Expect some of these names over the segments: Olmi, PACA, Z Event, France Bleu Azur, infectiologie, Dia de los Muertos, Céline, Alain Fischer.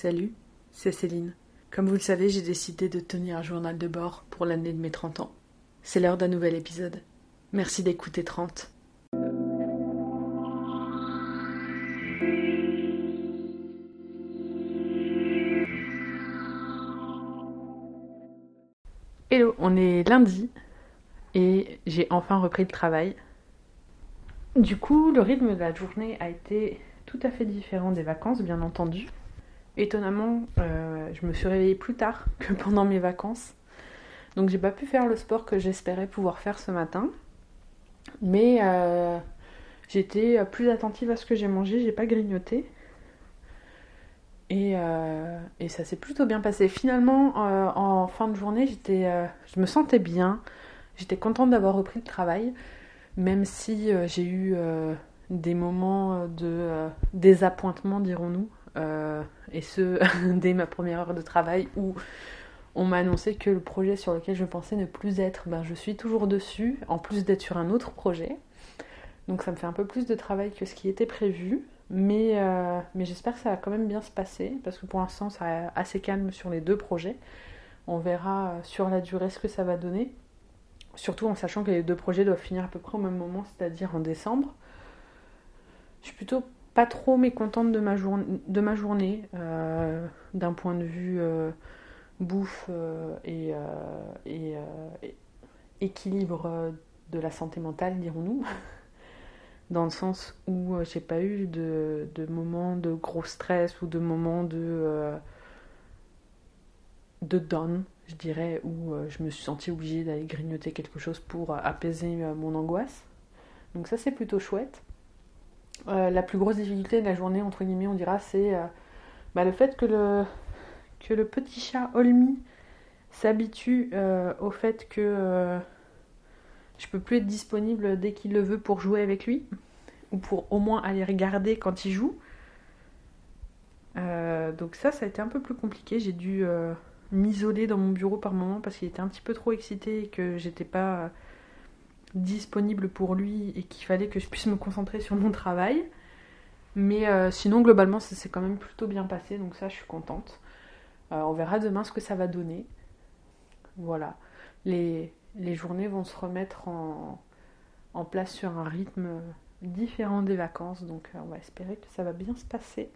Salut, c'est Céline. Comme vous le savez, j'ai décidé de tenir un journal de bord pour l'année de mes 30 ans. C'est l'heure d'un nouvel épisode. Merci d'écouter 30. Hello, on est lundi et j'ai enfin repris le travail. Du coup, le rythme de la journée a été tout à fait différent des vacances, bien entendu. Étonnamment, je me suis réveillée plus tard que pendant mes vacances. Donc j'ai pas pu faire le sport que j'espérais pouvoir faire ce matin. Mais j'étais plus attentive à ce que j'ai mangé, j'ai pas grignoté. Et ça s'est plutôt bien passé. Finalement, en fin de journée, je me sentais bien. J'étais contente d'avoir repris le travail. Même si j'ai eu des moments de désappointement, dirons-nous, et ce, dès ma première heure de travail, où on m'a annoncé que le projet sur lequel je pensais ne plus être, je suis toujours dessus, en plus d'être sur un autre projet. Donc ça me fait un peu plus de travail que ce qui était prévu, mais j'espère que ça va quand même bien se passer, parce que pour l'instant, ça est assez calme sur les deux projets. On verra sur la durée ce que ça va donner. Surtout en sachant que les deux projets doivent finir à peu près au même moment, c'est-à-dire en décembre. Je suis plutôt pas trop mécontente de ma journée, d'un point de vue bouffe et équilibre de la santé mentale, dirons-nous. Dans le sens où j'ai pas eu de moments de gros stress ou de moments de down. Je dirais, où je me suis sentie obligée d'aller grignoter quelque chose pour apaiser mon angoisse. Donc ça, c'est plutôt chouette. La plus grosse difficulté de la journée, entre guillemets, on dira, c'est le fait que le petit chat Olmi s'habitue au fait que je peux plus être disponible dès qu'il le veut pour jouer avec lui, ou pour au moins aller regarder quand il joue. Donc ça a été un peu plus compliqué. J'ai dû... m'isoler dans mon bureau par moment parce qu'il était un petit peu trop excité et que j'étais pas disponible pour lui et qu'il fallait que je puisse me concentrer sur mon travail, mais sinon globalement ça s'est quand même plutôt bien passé, donc ça je suis contente. On verra demain ce que ça va donner. Voilà, les journées vont se remettre en place sur un rythme différent des vacances, donc on va espérer que ça va bien se passer.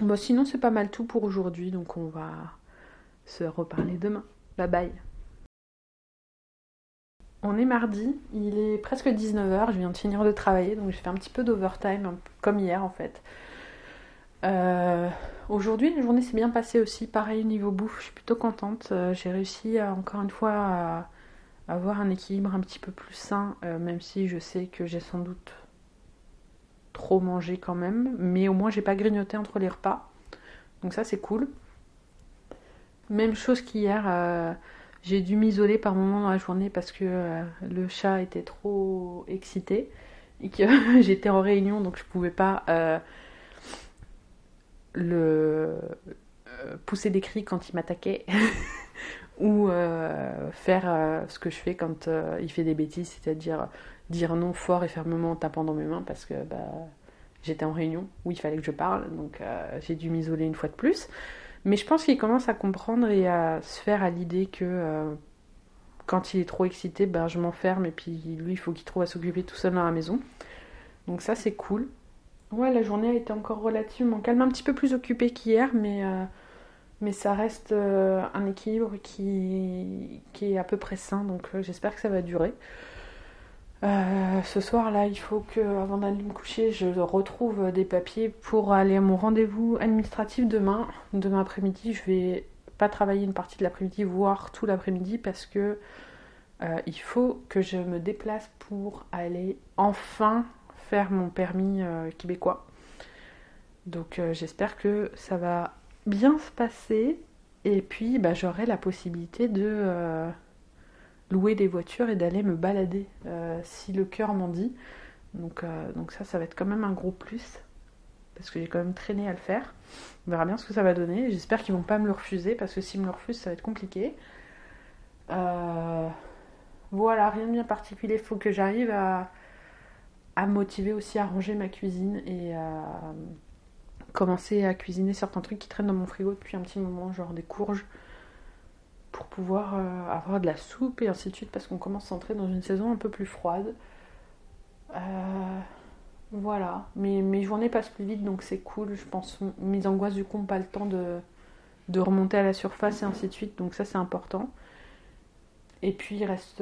Bon, sinon c'est pas mal tout pour aujourd'hui, donc on va se reparler demain. Bye bye. On est mardi, il est presque 19h, je viens de finir de travailler, donc j'ai fait un petit peu d'overtime, comme hier en fait. Aujourd'hui la journée s'est bien passée aussi, pareil niveau bouffe, je suis plutôt contente. J'ai réussi encore une fois à avoir un équilibre un petit peu plus sain, même si je sais que j'ai sans doute... trop manger quand même, mais au moins j'ai pas grignoté entre les repas, donc ça c'est cool. Même chose qu'hier, j'ai dû m'isoler par moments dans la journée parce que le chat était trop excité et que j'étais en réunion, donc je pouvais pas pousser des cris quand il m'attaquait ou faire ce que je fais quand il fait des bêtises, c'est-à-dire dire non fort et fermement en tapant dans mes mains, parce que j'étais en réunion où il fallait que je parle, donc j'ai dû m'isoler une fois de plus. Mais je pense qu'il commence à comprendre et à se faire à l'idée que quand il est trop excité, je m'enferme et puis lui il faut qu'il trouve à s'occuper tout seul dans la maison, donc ça c'est cool. Ouais, la journée a été encore relativement calme, un petit peu plus occupée qu'hier, mais ça reste un équilibre qui est à peu près sain, donc j'espère que ça va durer. Ce soir là, il faut que, avant d'aller me coucher, je retrouve des papiers pour aller à mon rendez-vous administratif demain après-midi. Je vais pas travailler une partie de l'après-midi, voire tout l'après-midi, parce que il faut que je me déplace pour aller enfin faire mon permis québécois. Donc j'espère que ça va bien se passer, et puis j'aurai la possibilité de... louer des voitures et d'aller me balader si le cœur m'en dit, donc ça va être quand même un gros plus parce que j'ai quand même traîné à le faire. On verra bien ce que ça va donner, j'espère qu'ils vont pas me le refuser, parce que s'ils me le refusent ça va être compliqué. Voilà, rien de bien particulier, il faut que j'arrive à me motiver aussi à ranger ma cuisine et commencer à cuisiner certains trucs qui traînent dans mon frigo depuis un petit moment, genre des courges, pour pouvoir avoir de la soupe et ainsi de suite, parce qu'on commence à entrer dans une saison un peu plus froide. Voilà, mes journées passent plus vite, donc c'est cool, je pense. Mes angoisses du coup n'ont pas le temps de remonter à la surface et ainsi de suite, donc ça c'est important. Et puis il reste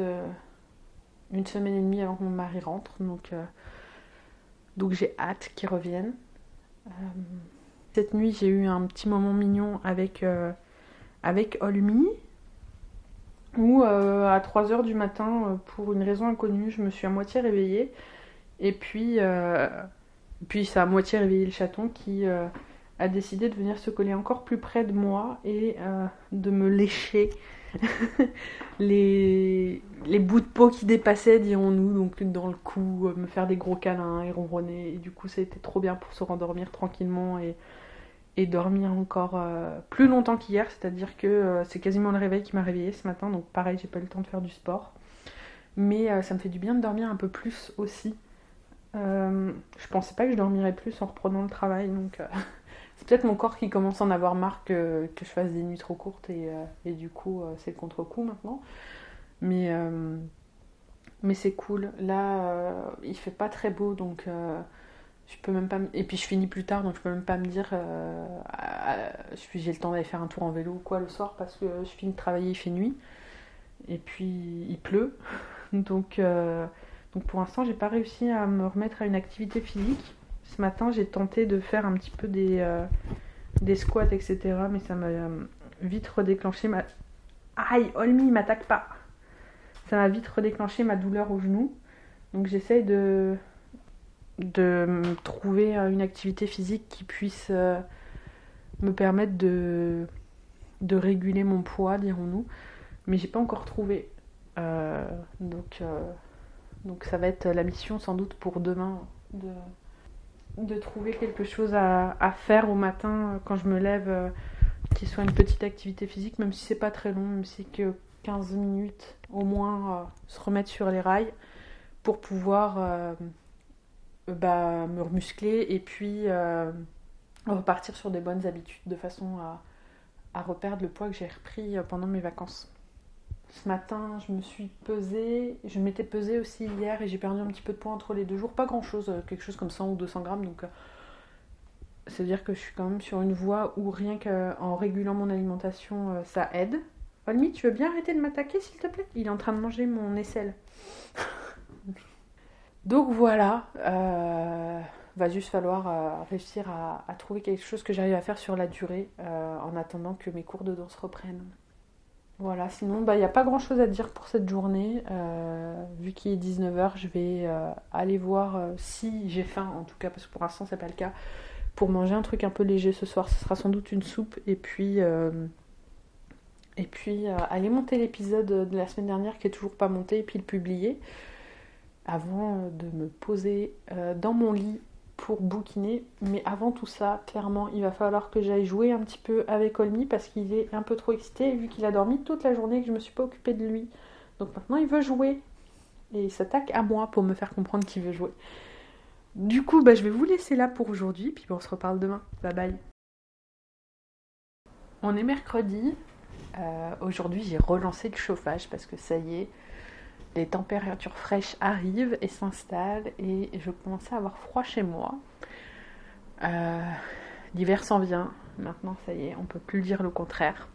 une semaine et demie avant que mon mari rentre, donc j'ai hâte qu'il revienne. Cette nuit j'ai eu un petit moment mignon avec Olmi, où à 3h du matin, pour une raison inconnue, je me suis à moitié réveillée, et puis ça a moitié réveillé le chaton qui a décidé de venir se coller encore plus près de moi et de me lécher les bouts de peau qui dépassaient, dirons-nous, donc dans le cou, me faire des gros câlins et ronronner, et du coup ça a été trop bien pour se rendormir tranquillement et dormir encore plus longtemps qu'hier, c'est-à-dire que c'est quasiment le réveil qui m'a réveillée ce matin, donc pareil, j'ai pas eu le temps de faire du sport, mais ça me fait du bien de dormir un peu plus aussi. Je pensais pas que je dormirais plus en reprenant le travail, donc c'est peut-être mon corps qui commence à en avoir marre que je fasse des nuits trop courtes, et du coup c'est le contre-coup maintenant, mais c'est cool. Là il fait pas très beau, donc je peux même pas et puis je finis plus tard, donc je peux même pas me dire j'ai le temps d'aller faire un tour en vélo ou quoi le soir, parce que je finis de travailler, il fait nuit et puis il pleut, donc pour l'instant j'ai pas réussi à me remettre à une activité physique. Ce matin j'ai tenté de faire un petit peu des squats, etc, mais ça m'a vite redéclenché ma... Aïe, Olmi, m'attaque pas. Ça m'a vite redéclenché ma douleur au genou, donc j'essaye de trouver une activité physique qui puisse me permettre de réguler mon poids, dirons-nous, mais j'ai pas encore trouvé, donc ça va être la mission sans doute pour demain de trouver quelque chose à faire au matin quand je me lève, qui soit une petite activité physique, même si c'est pas très long, même si que 15 minutes au moins, se remettre sur les rails pour pouvoir me remuscler et puis repartir sur des bonnes habitudes de façon à reperdre le poids que j'ai repris pendant mes vacances. Ce matin, je me suis pesée, je m'étais pesée aussi hier et j'ai perdu un petit peu de poids entre les deux jours, pas grand chose, quelque chose comme 100 ou 200 grammes, donc c'est-à-dire que je suis quand même sur une voie où rien qu'en régulant mon alimentation, ça aide. Olmi, tu veux bien arrêter de m'attaquer s'il te plaît? Il est en train de manger mon aisselle. Donc voilà, va juste falloir réussir à trouver quelque chose que j'arrive à faire sur la durée, en attendant que mes cours de danse reprennent. Voilà, sinon il n'y a pas grand chose à dire pour cette journée. Vu qu'il est 19h, je vais aller voir si j'ai faim, en tout cas, parce que pour l'instant c'est pas le cas, pour manger un truc un peu léger ce soir. Ce sera sans doute une soupe, et puis aller monter l'épisode de la semaine dernière qui est toujours pas monté et puis le publier, avant de me poser dans mon lit pour bouquiner. Mais avant tout ça, clairement, il va falloir que j'aille jouer un petit peu avec Olmi, parce qu'il est un peu trop excité vu qu'il a dormi toute la journée et que je me suis pas occupée de lui. Donc maintenant il veut jouer et il s'attaque à moi pour me faire comprendre qu'il veut jouer. Du coup, je vais vous laisser là pour aujourd'hui, puis on se reparle demain. Bye bye. On est mercredi. Aujourd'hui j'ai relancé le chauffage parce que ça y est, les températures fraîches arrivent et s'installent et je commençais à avoir froid chez moi. L'hiver s'en vient, maintenant ça y est, on peut plus dire le contraire.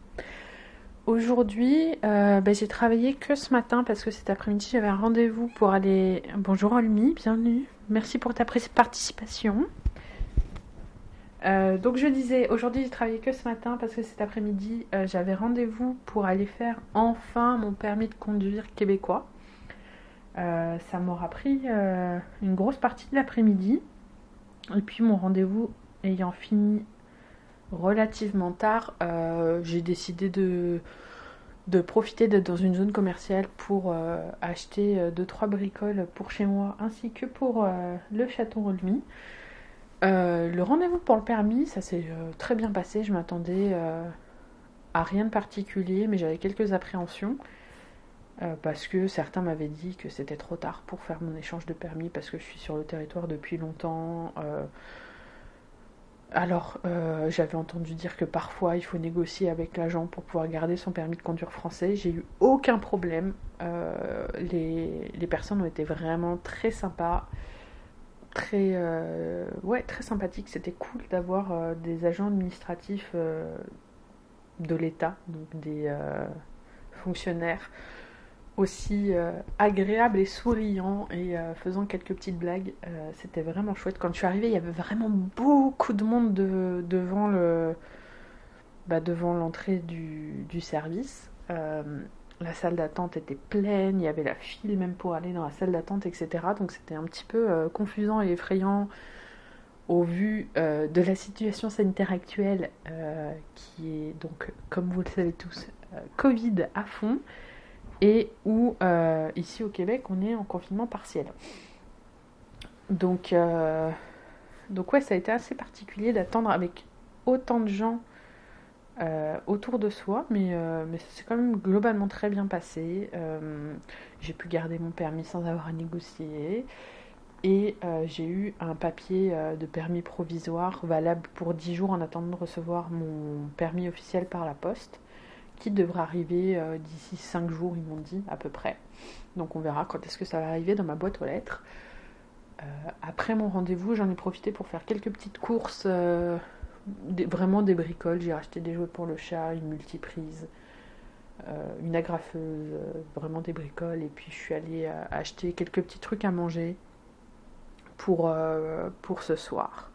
Aujourd'hui, j'ai travaillé que ce matin parce que cet après-midi j'avais un rendez-vous pour aller... Bonjour Olmi, bienvenue, merci pour ta participation. Donc je disais, aujourd'hui j'ai travaillé que ce matin parce que cet après-midi j'avais rendez-vous pour aller faire enfin mon permis de conduire québécois. Ça m'aura pris une grosse partie de l'après-midi, et puis mon rendez-vous ayant fini relativement tard, j'ai décidé de profiter d'être dans une zone commerciale pour acheter 2-3 bricoles pour chez moi ainsi que pour le chaton Olmi. Le rendez-vous pour le permis, ça s'est très bien passé, je m'attendais à rien de particulier, mais j'avais quelques appréhensions. Parce que certains m'avaient dit que c'était trop tard pour faire mon échange de permis parce que je suis sur le territoire depuis longtemps, Alors, j'avais entendu dire que parfois, il faut négocier avec l'agent pour pouvoir garder son permis de conduire français. J'ai eu aucun problème. Les personnes ont été vraiment très sympas, très sympathiques. C'était cool d'avoir des agents administratifs de l'État, donc des fonctionnaires aussi agréables et souriants et faisant quelques petites blagues. C'était vraiment chouette. Quand je suis arrivée, il y avait vraiment beaucoup de monde devant l'entrée du service. La salle d'attente était pleine, il y avait la file même pour aller dans la salle d'attente, etc. Donc c'était un petit peu confusant et effrayant au vu de la situation sanitaire actuelle qui est donc, comme vous le savez tous, Covid à fond. Et où, ici au Québec, on est en confinement partiel. Donc ouais, ça a été assez particulier d'attendre avec autant de gens autour de soi. Mais ça s'est quand même globalement très bien passé. J'ai pu garder mon permis sans avoir à négocier. Et j'ai eu un papier de permis provisoire valable pour 10 jours en attendant de recevoir mon permis officiel par la poste, qui devrait arriver d'ici 5 jours, ils m'ont dit, à peu près. Donc on verra quand est-ce que ça va arriver dans ma boîte aux lettres. Après mon rendez-vous, j'en ai profité pour faire quelques petites courses, vraiment des bricoles. J'ai racheté des jouets pour le chat, une multiprise, une agrafeuse, vraiment des bricoles. Et puis je suis allée acheter quelques petits trucs à manger pour ce soir.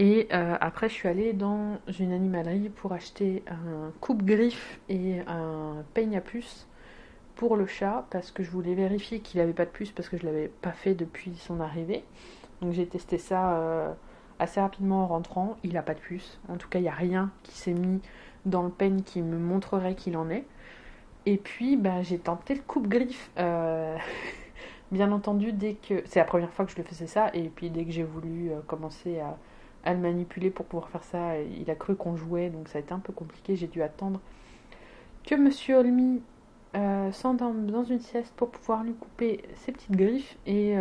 Et après, je suis allée dans une animalerie pour acheter un coupe-griffe et un peigne à puce pour le chat parce que je voulais vérifier qu'il n'avait pas de puce parce que je ne l'avais pas fait depuis son arrivée. Donc j'ai testé ça assez rapidement en rentrant. Il n'a pas de puce. En tout cas, il n'y a rien qui s'est mis dans le peigne qui me montrerait qu'il en est. Et puis, j'ai tenté le coupe-griffe. Bien entendu, dès que... C'est la première fois que je le faisais ça. Et puis, dès que j'ai voulu commencer à le manipuler pour pouvoir faire ça, il a cru qu'on jouait, donc ça a été un peu compliqué. J'ai dû attendre que monsieur Olmi s'endorme dans une sieste pour pouvoir lui couper ses petites griffes et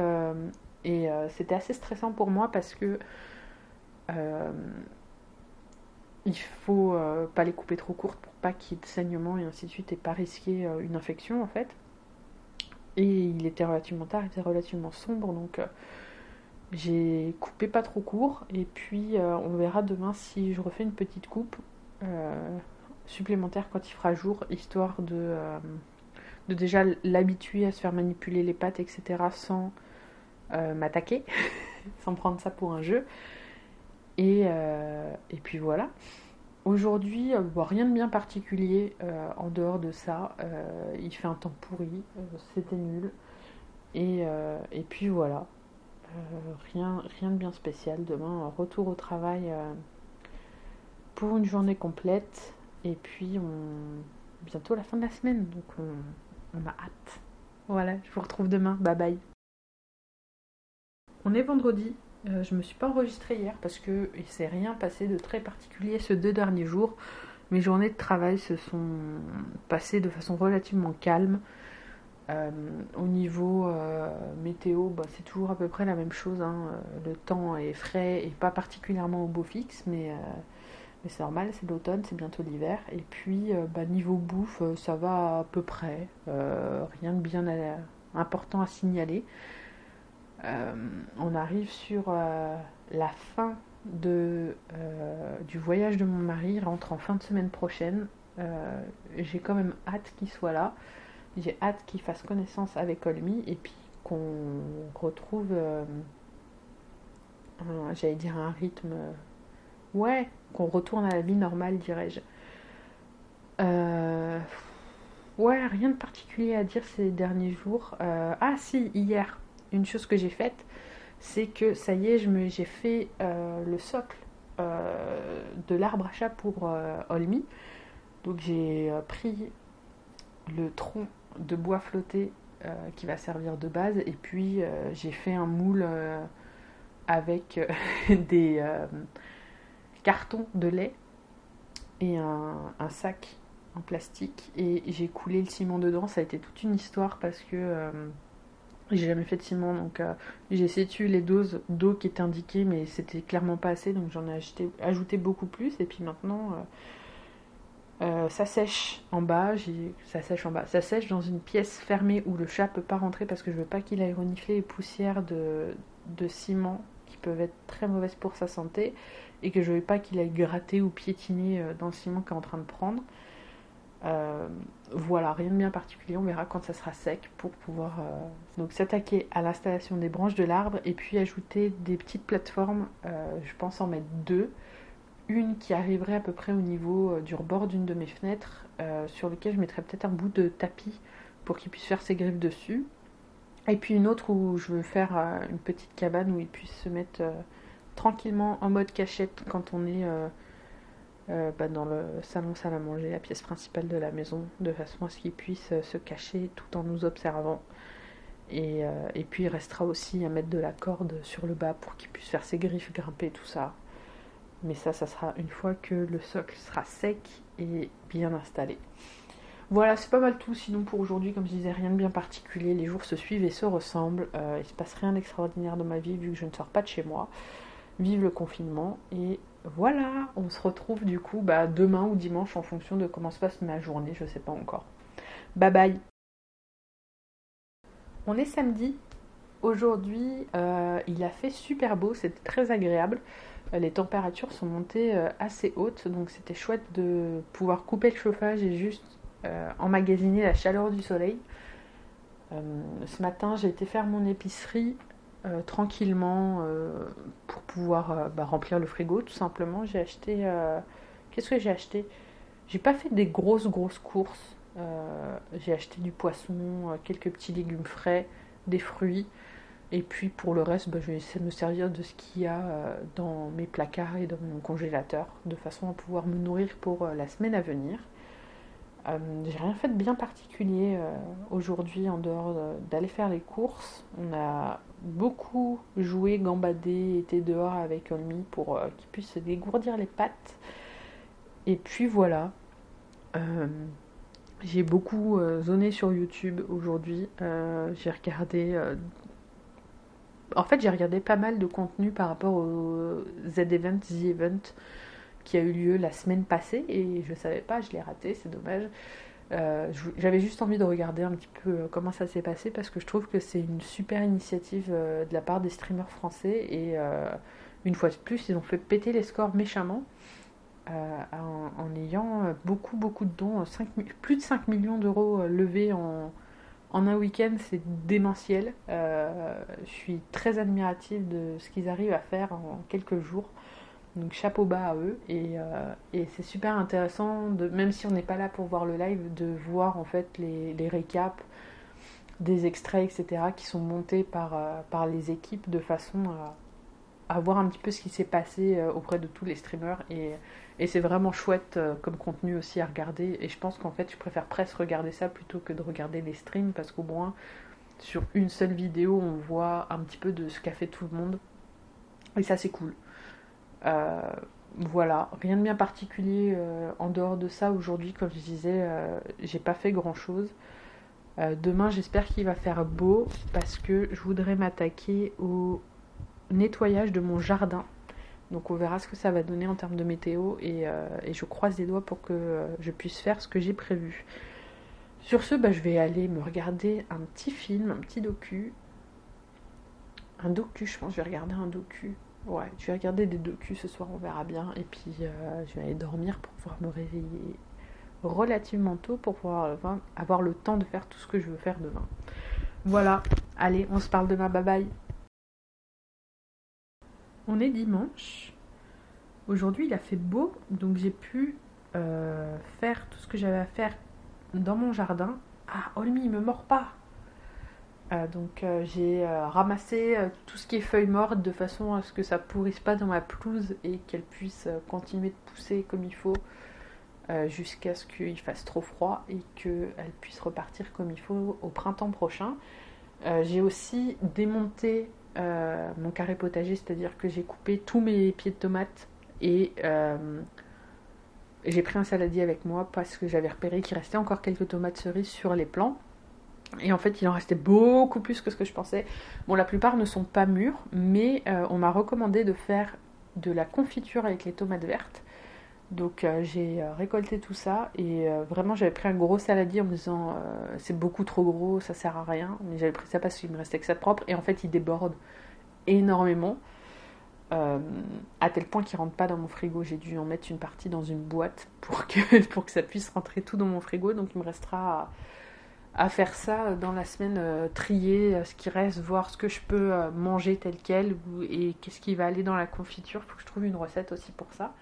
c'était assez stressant pour moi parce que il faut pas les couper trop courtes pour pas qu'il y ait de saignement et ainsi de suite et pas risquer une infection en fait. Et il était relativement tard, il était relativement sombre, donc j'ai coupé pas trop court et puis on verra demain si je refais une petite coupe supplémentaire quand il fera jour, histoire de déjà l'habituer à se faire manipuler les pattes, etc. sans m'attaquer, sans prendre ça pour un jeu. Et puis voilà. Aujourd'hui, rien de bien particulier en dehors de ça. Il fait un temps pourri, c'était nul. Et puis voilà. Rien de bien spécial. Demain, retour au travail pour une journée complète. Et puis, bientôt la fin de la semaine. Donc, on a hâte. Voilà, je vous retrouve demain. Bye bye. On est vendredi. Je me suis pas enregistrée hier parce que il s'est rien passé de très particulier ces 2 derniers jours. Mes journées de travail se sont passées de façon relativement calme. Au niveau météo, c'est toujours à peu près la même chose, hein. Le temps est frais et pas particulièrement au beau fixe, mais c'est normal, c'est l'automne, c'est bientôt l'hiver. Et puis niveau bouffe, ça va à peu près, rien de bien important à signaler. On arrive sur la fin du voyage de mon mari, il rentre en fin de semaine prochaine. J'ai quand même hâte qu'il soit là. J'ai hâte qu'il fasse connaissance avec Olmi et puis qu'on retrouve, un rythme, qu'on retourne à la vie normale, dirais-je. Rien de particulier à dire ces derniers jours. Hier, une chose que j'ai faite, c'est que ça y est, j'ai fait le socle de l'arbre à chat pour Olmi. Donc j'ai pris le tronc de bois flotté qui va servir de base et puis j'ai fait un moule avec des cartons de lait et un sac en plastique et j'ai coulé le ciment dedans. Ça a été toute une histoire parce que J'ai jamais fait de ciment, donc j'ai sécu les doses d'eau qui étaient indiquées, mais c'était clairement pas assez, donc j'en ai ajouté beaucoup plus. Et puis maintenant, ça sèche en bas, ça sèche dans une pièce fermée où le chat peut pas rentrer parce que je veux pas qu'il aille renifler les poussières de ciment qui peuvent être très mauvaises pour sa santé et que je veux pas qu'il aille gratter ou piétiner dans le ciment qu'il est en train de prendre. Voilà, rien de bien particulier, on verra quand ça sera sec pour pouvoir donc s'attaquer à l'installation des branches de l'arbre et puis ajouter des petites plateformes, je pense en mettre deux, une qui arriverait à peu près au niveau du rebord d'une de mes fenêtres sur lequel je mettrais peut-être un bout de tapis pour qu'il puisse faire ses griffes dessus, et puis une autre où je veux faire une petite cabane où il puisse se mettre tranquillement en mode cachette quand on est dans le salon, salle à manger, la pièce principale de la maison, de façon à ce qu'il puisse se cacher tout en nous observant. Et puis il restera aussi à mettre de la corde sur le bas pour qu'il puisse faire ses griffes, grimper, tout ça. Mais ça sera une fois que le socle sera sec et bien installé. Voilà, c'est pas mal tout. Sinon pour aujourd'hui, comme je disais, rien de bien particulier. Les jours se suivent et se ressemblent. Il se passe rien d'extraordinaire dans ma vie vu que je ne sors pas de chez moi. Vive le confinement et... Voilà, on se retrouve du coup demain ou dimanche en fonction de comment se passe ma journée, je sais pas encore. Bye bye. On est samedi. Aujourd'hui, il a fait super beau, c'était très agréable. Les températures sont montées assez hautes, donc c'était chouette de pouvoir couper le chauffage et juste emmagasiner la chaleur du soleil. Ce matin, j'ai été faire mon épicerie. Tranquillement pour pouvoir remplir le frigo tout simplement. J'ai acheté qu'est-ce que j'ai acheté, j'ai pas fait des grosses courses, j'ai acheté du poisson, quelques petits légumes frais, des fruits, et puis pour le reste je vais essayer de me servir de ce qu'il y a dans mes placards et dans mon congélateur de façon à pouvoir me nourrir pour la semaine à venir. J'ai rien fait de bien particulier aujourd'hui en dehors d'aller faire les courses. On a beaucoup joué, gambadé, été dehors avec Olmi pour qu'il puisse se dégourdir les pattes. Et puis voilà, j'ai beaucoup zoné sur YouTube aujourd'hui. J'ai regardé... En fait, j'ai regardé pas mal de contenu par rapport au Z Event. Qui a eu lieu la semaine passée et je savais pas, je l'ai raté, c'est dommage. J'avais juste envie de regarder un petit peu comment ça s'est passé parce que je trouve que c'est une super initiative de la part des streamers français et une fois de plus ils ont fait péter les scores méchamment en ayant beaucoup de dons, plus de 5 millions d'euros levés en un week-end, c'est démentiel. Je suis très admirative de ce qu'ils arrivent à faire en quelques jours. Donc chapeau bas à eux et c'est super intéressant, même si on n'est pas là pour voir le live, de voir en fait les récaps des extraits etc. qui sont montés par les équipes de façon à voir un petit peu ce qui s'est passé auprès de tous les streamers et c'est vraiment chouette comme contenu aussi à regarder et je pense qu'en fait je préfère presque regarder ça plutôt que de regarder les streams parce qu'au moins sur une seule vidéo on voit un petit peu de ce qu'a fait tout le monde et ça c'est cool. Voilà, rien de bien particulier en dehors de ça aujourd'hui, comme je disais, j'ai pas fait grand chose. Demain j'espère qu'il va faire beau parce que je voudrais m'attaquer au nettoyage de mon jardin, donc on verra ce que ça va donner en termes de météo et je croise les doigts pour que je puisse faire ce que j'ai prévu. Sur ce, je vais aller me regarder un petit film, un petit docu, je pense que je vais regarder un docu. Ouais, je vais regarder des docus ce soir, on verra bien. Et puis je vais aller dormir pour pouvoir me réveiller relativement tôt pour pouvoir avoir le temps de faire tout ce que je veux faire demain. Voilà, allez, on se parle demain, bye bye. On est dimanche. Aujourd'hui il a fait beau, donc j'ai pu faire tout ce que j'avais à faire dans mon jardin. Ah, Olmi, il me mord pas. Donc j'ai ramassé tout ce qui est feuilles mortes de façon à ce que ça pourrisse pas dans ma pelouse et qu'elle puisse continuer de pousser comme il faut jusqu'à ce qu'il fasse trop froid et qu'elle puisse repartir comme il faut au printemps prochain. J'ai aussi démonté mon carré potager, c'est-à-dire que j'ai coupé tous mes pieds de tomates et j'ai pris un saladier avec moi parce que j'avais repéré qu'il restait encore quelques tomates cerises sur les plants. Et en fait il en restait beaucoup plus que ce que je pensais. Bon, la plupart ne sont pas mûrs, mais on m'a recommandé de faire de la confiture avec les tomates vertes. Donc j'ai récolté tout ça et vraiment j'avais pris un gros saladier en me disant c'est beaucoup trop gros, ça sert à rien. Mais j'avais pris ça parce qu'il me restait que ça de propre et en fait il déborde énormément. À tel point qu'il rentre pas dans mon frigo. J'ai dû en mettre une partie dans une boîte pour que ça puisse rentrer tout dans mon frigo. Donc il me restera à faire ça dans la semaine, trier ce qui reste, voir ce que je peux manger tel quel et qu'est-ce qui va aller dans la confiture. Faut que je trouve une recette aussi pour ça.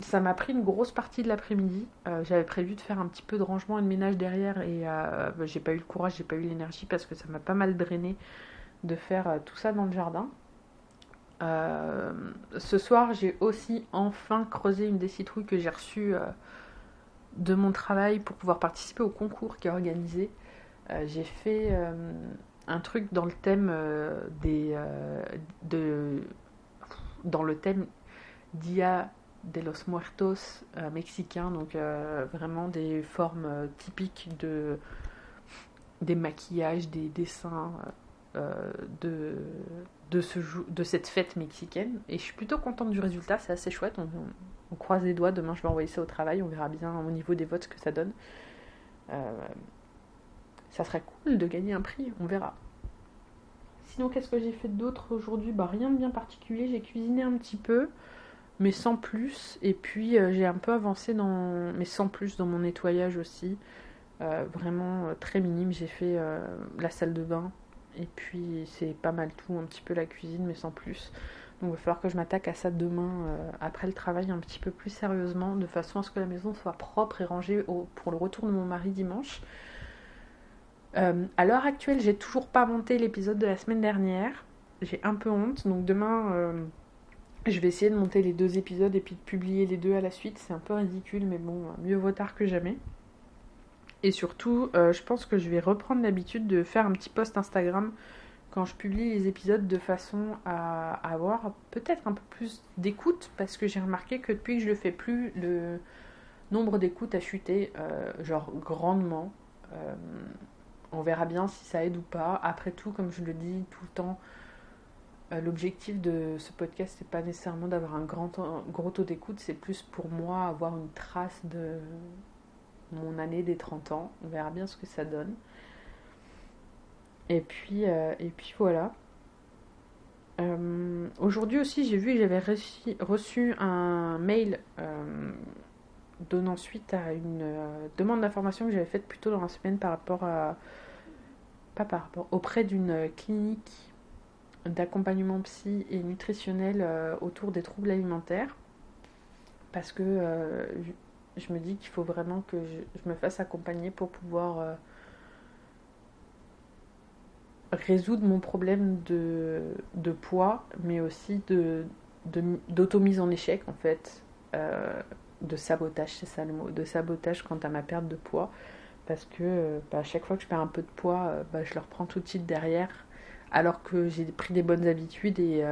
Ça m'a pris une grosse partie de l'après-midi. J'avais prévu de faire un petit peu de rangement et de ménage derrière et j'ai pas eu le courage, j'ai pas eu l'énergie parce que ça m'a pas mal drainé de faire tout ça dans le jardin. Ce soir, j'ai aussi enfin creusé une des citrouilles que j'ai reçues de mon travail pour pouvoir participer au concours qui est organisé. J'ai fait un truc dans le thème dans le thème Dia de los Muertos mexicain, donc vraiment des formes typiques des maquillages, des dessins de cette fête mexicaine. Et je suis plutôt contente du résultat, c'est assez chouette. On croise les doigts, demain je vais envoyer ça au travail, on verra bien au niveau des votes ce que ça donne. Ça serait cool de gagner un prix, on verra. Sinon, qu'est-ce que j'ai fait d'autre aujourd'hui? Rien de bien particulier, j'ai cuisiné un petit peu, mais sans plus. Et puis j'ai un peu avancé mais sans plus dans mon nettoyage aussi. Vraiment très minime, j'ai fait la salle de bain. Et puis c'est pas mal tout, un petit peu la cuisine mais sans plus. Donc il va falloir que je m'attaque à ça demain après le travail un petit peu plus sérieusement, de façon à ce que la maison soit propre et rangée pour le retour de mon mari dimanche. À l'heure actuelle, j'ai toujours pas monté l'épisode de la semaine dernière. J'ai un peu honte, donc demain je vais essayer de monter les deux épisodes et puis de publier les deux à la suite. C'est un peu ridicule mais bon, mieux vaut tard que jamais. Et surtout, je pense que je vais reprendre l'habitude de faire un petit post Instagram quand je publie les épisodes, de façon à avoir peut-être un peu plus d'écoute, parce que j'ai remarqué que depuis que je le fais plus, le nombre d'écoutes a chuté, grandement. On verra bien si ça aide ou pas. Après tout, comme je le dis tout le temps, l'objectif de ce podcast, c'est pas nécessairement d'avoir un gros taux d'écoute, c'est plus pour moi avoir une trace de mon année des 30 ans, on verra bien ce que ça donne. Et puis voilà. Aujourd'hui aussi, j'ai vu que j'avais reçu un mail donnant suite à une demande d'information que j'avais faite plus tôt dans la semaine auprès d'une clinique d'accompagnement psy et nutritionnel autour des troubles alimentaires, parce que je me dis qu'il faut vraiment que je me fasse accompagner pour pouvoir résoudre mon problème de poids, mais aussi d'auto-mise en échec, en fait, de sabotage, c'est ça le mot, de sabotage quant à ma perte de poids, parce que à chaque fois que je perds un peu de poids, je le reprends tout de suite derrière, alors que j'ai pris des bonnes habitudes et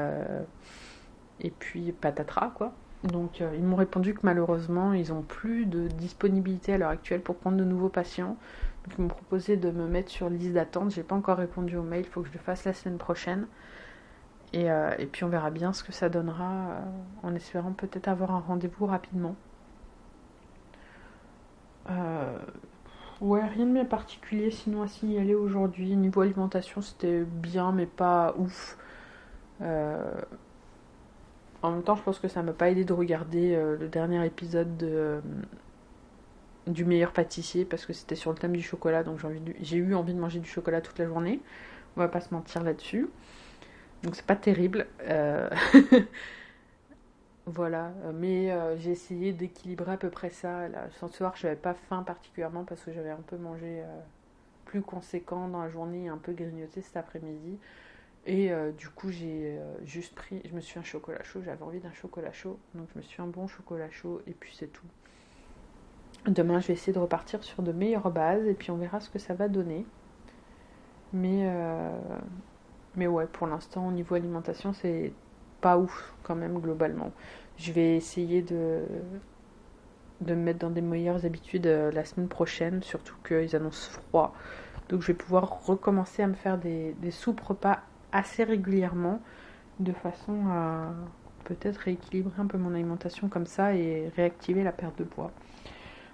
puis patatras, quoi. Donc ils m'ont répondu que malheureusement ils n'ont plus de disponibilité à l'heure actuelle pour prendre de nouveaux patients. Donc ils m'ont proposé de me mettre sur liste d'attente. J'ai pas encore répondu au mail, il faut que je le fasse la semaine prochaine. Et puis on verra bien ce que ça donnera, en espérant peut-être avoir un rendez-vous rapidement. Ouais, rien de bien particulier sinon à signaler aujourd'hui. Niveau alimentation, c'était bien mais pas ouf. En même temps, je pense que ça m'a pas aidé de regarder le dernier épisode du meilleur pâtissier, parce que c'était sur le thème du chocolat, donc j'ai eu envie de manger du chocolat toute la journée. On va pas se mentir là-dessus. Donc c'est pas terrible. Voilà, mais j'ai essayé d'équilibrer à peu près ça. Là, ce soir, je n'avais pas faim particulièrement parce que j'avais un peu mangé plus conséquent dans la journée, un peu grignoté cet après-midi. Et du coup j'ai juste pris, je me suis un chocolat chaud, j'avais envie d'un chocolat chaud, donc je me suis un bon chocolat chaud et puis c'est tout. Demain je vais essayer de repartir sur de meilleures bases et puis on verra ce que ça va donner. Mais ouais, pour l'instant au niveau alimentation c'est pas ouf quand même globalement. Je vais essayer de me mettre dans des meilleures habitudes la semaine prochaine, surtout qu'ils annoncent froid. Donc je vais pouvoir recommencer à me faire des soupes-repas assez régulièrement, de façon à peut-être rééquilibrer un peu mon alimentation comme ça et réactiver la perte de poids.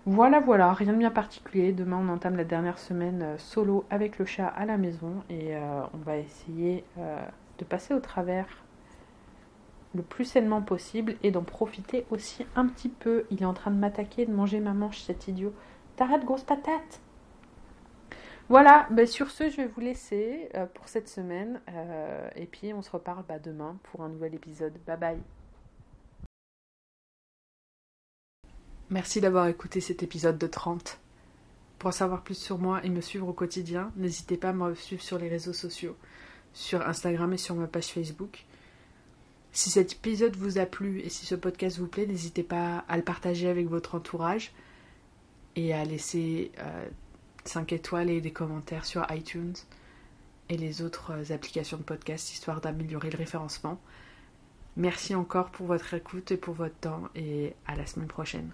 Voilà, rien de bien particulier. Demain, on entame la dernière semaine solo avec le chat à la maison et on va essayer de passer au travers le plus sainement possible et d'en profiter aussi un petit peu. Il est en train de m'attaquer, de manger ma manche, cet idiot. T'arrêtes, grosse patate! Voilà, sur ce, je vais vous laisser pour cette semaine et puis on se reparle demain pour un nouvel épisode. Bye bye. Merci d'avoir écouté cet épisode de 30. Pour en savoir plus sur moi et me suivre au quotidien, n'hésitez pas à me suivre sur les réseaux sociaux, sur Instagram et sur ma page Facebook. Si cet épisode vous a plu et si ce podcast vous plaît, n'hésitez pas à le partager avec votre entourage et à laisser 5 étoiles et des commentaires sur iTunes et les autres applications de podcast, histoire d'améliorer le référencement. Merci encore pour votre écoute et pour votre temps, et à la semaine prochaine.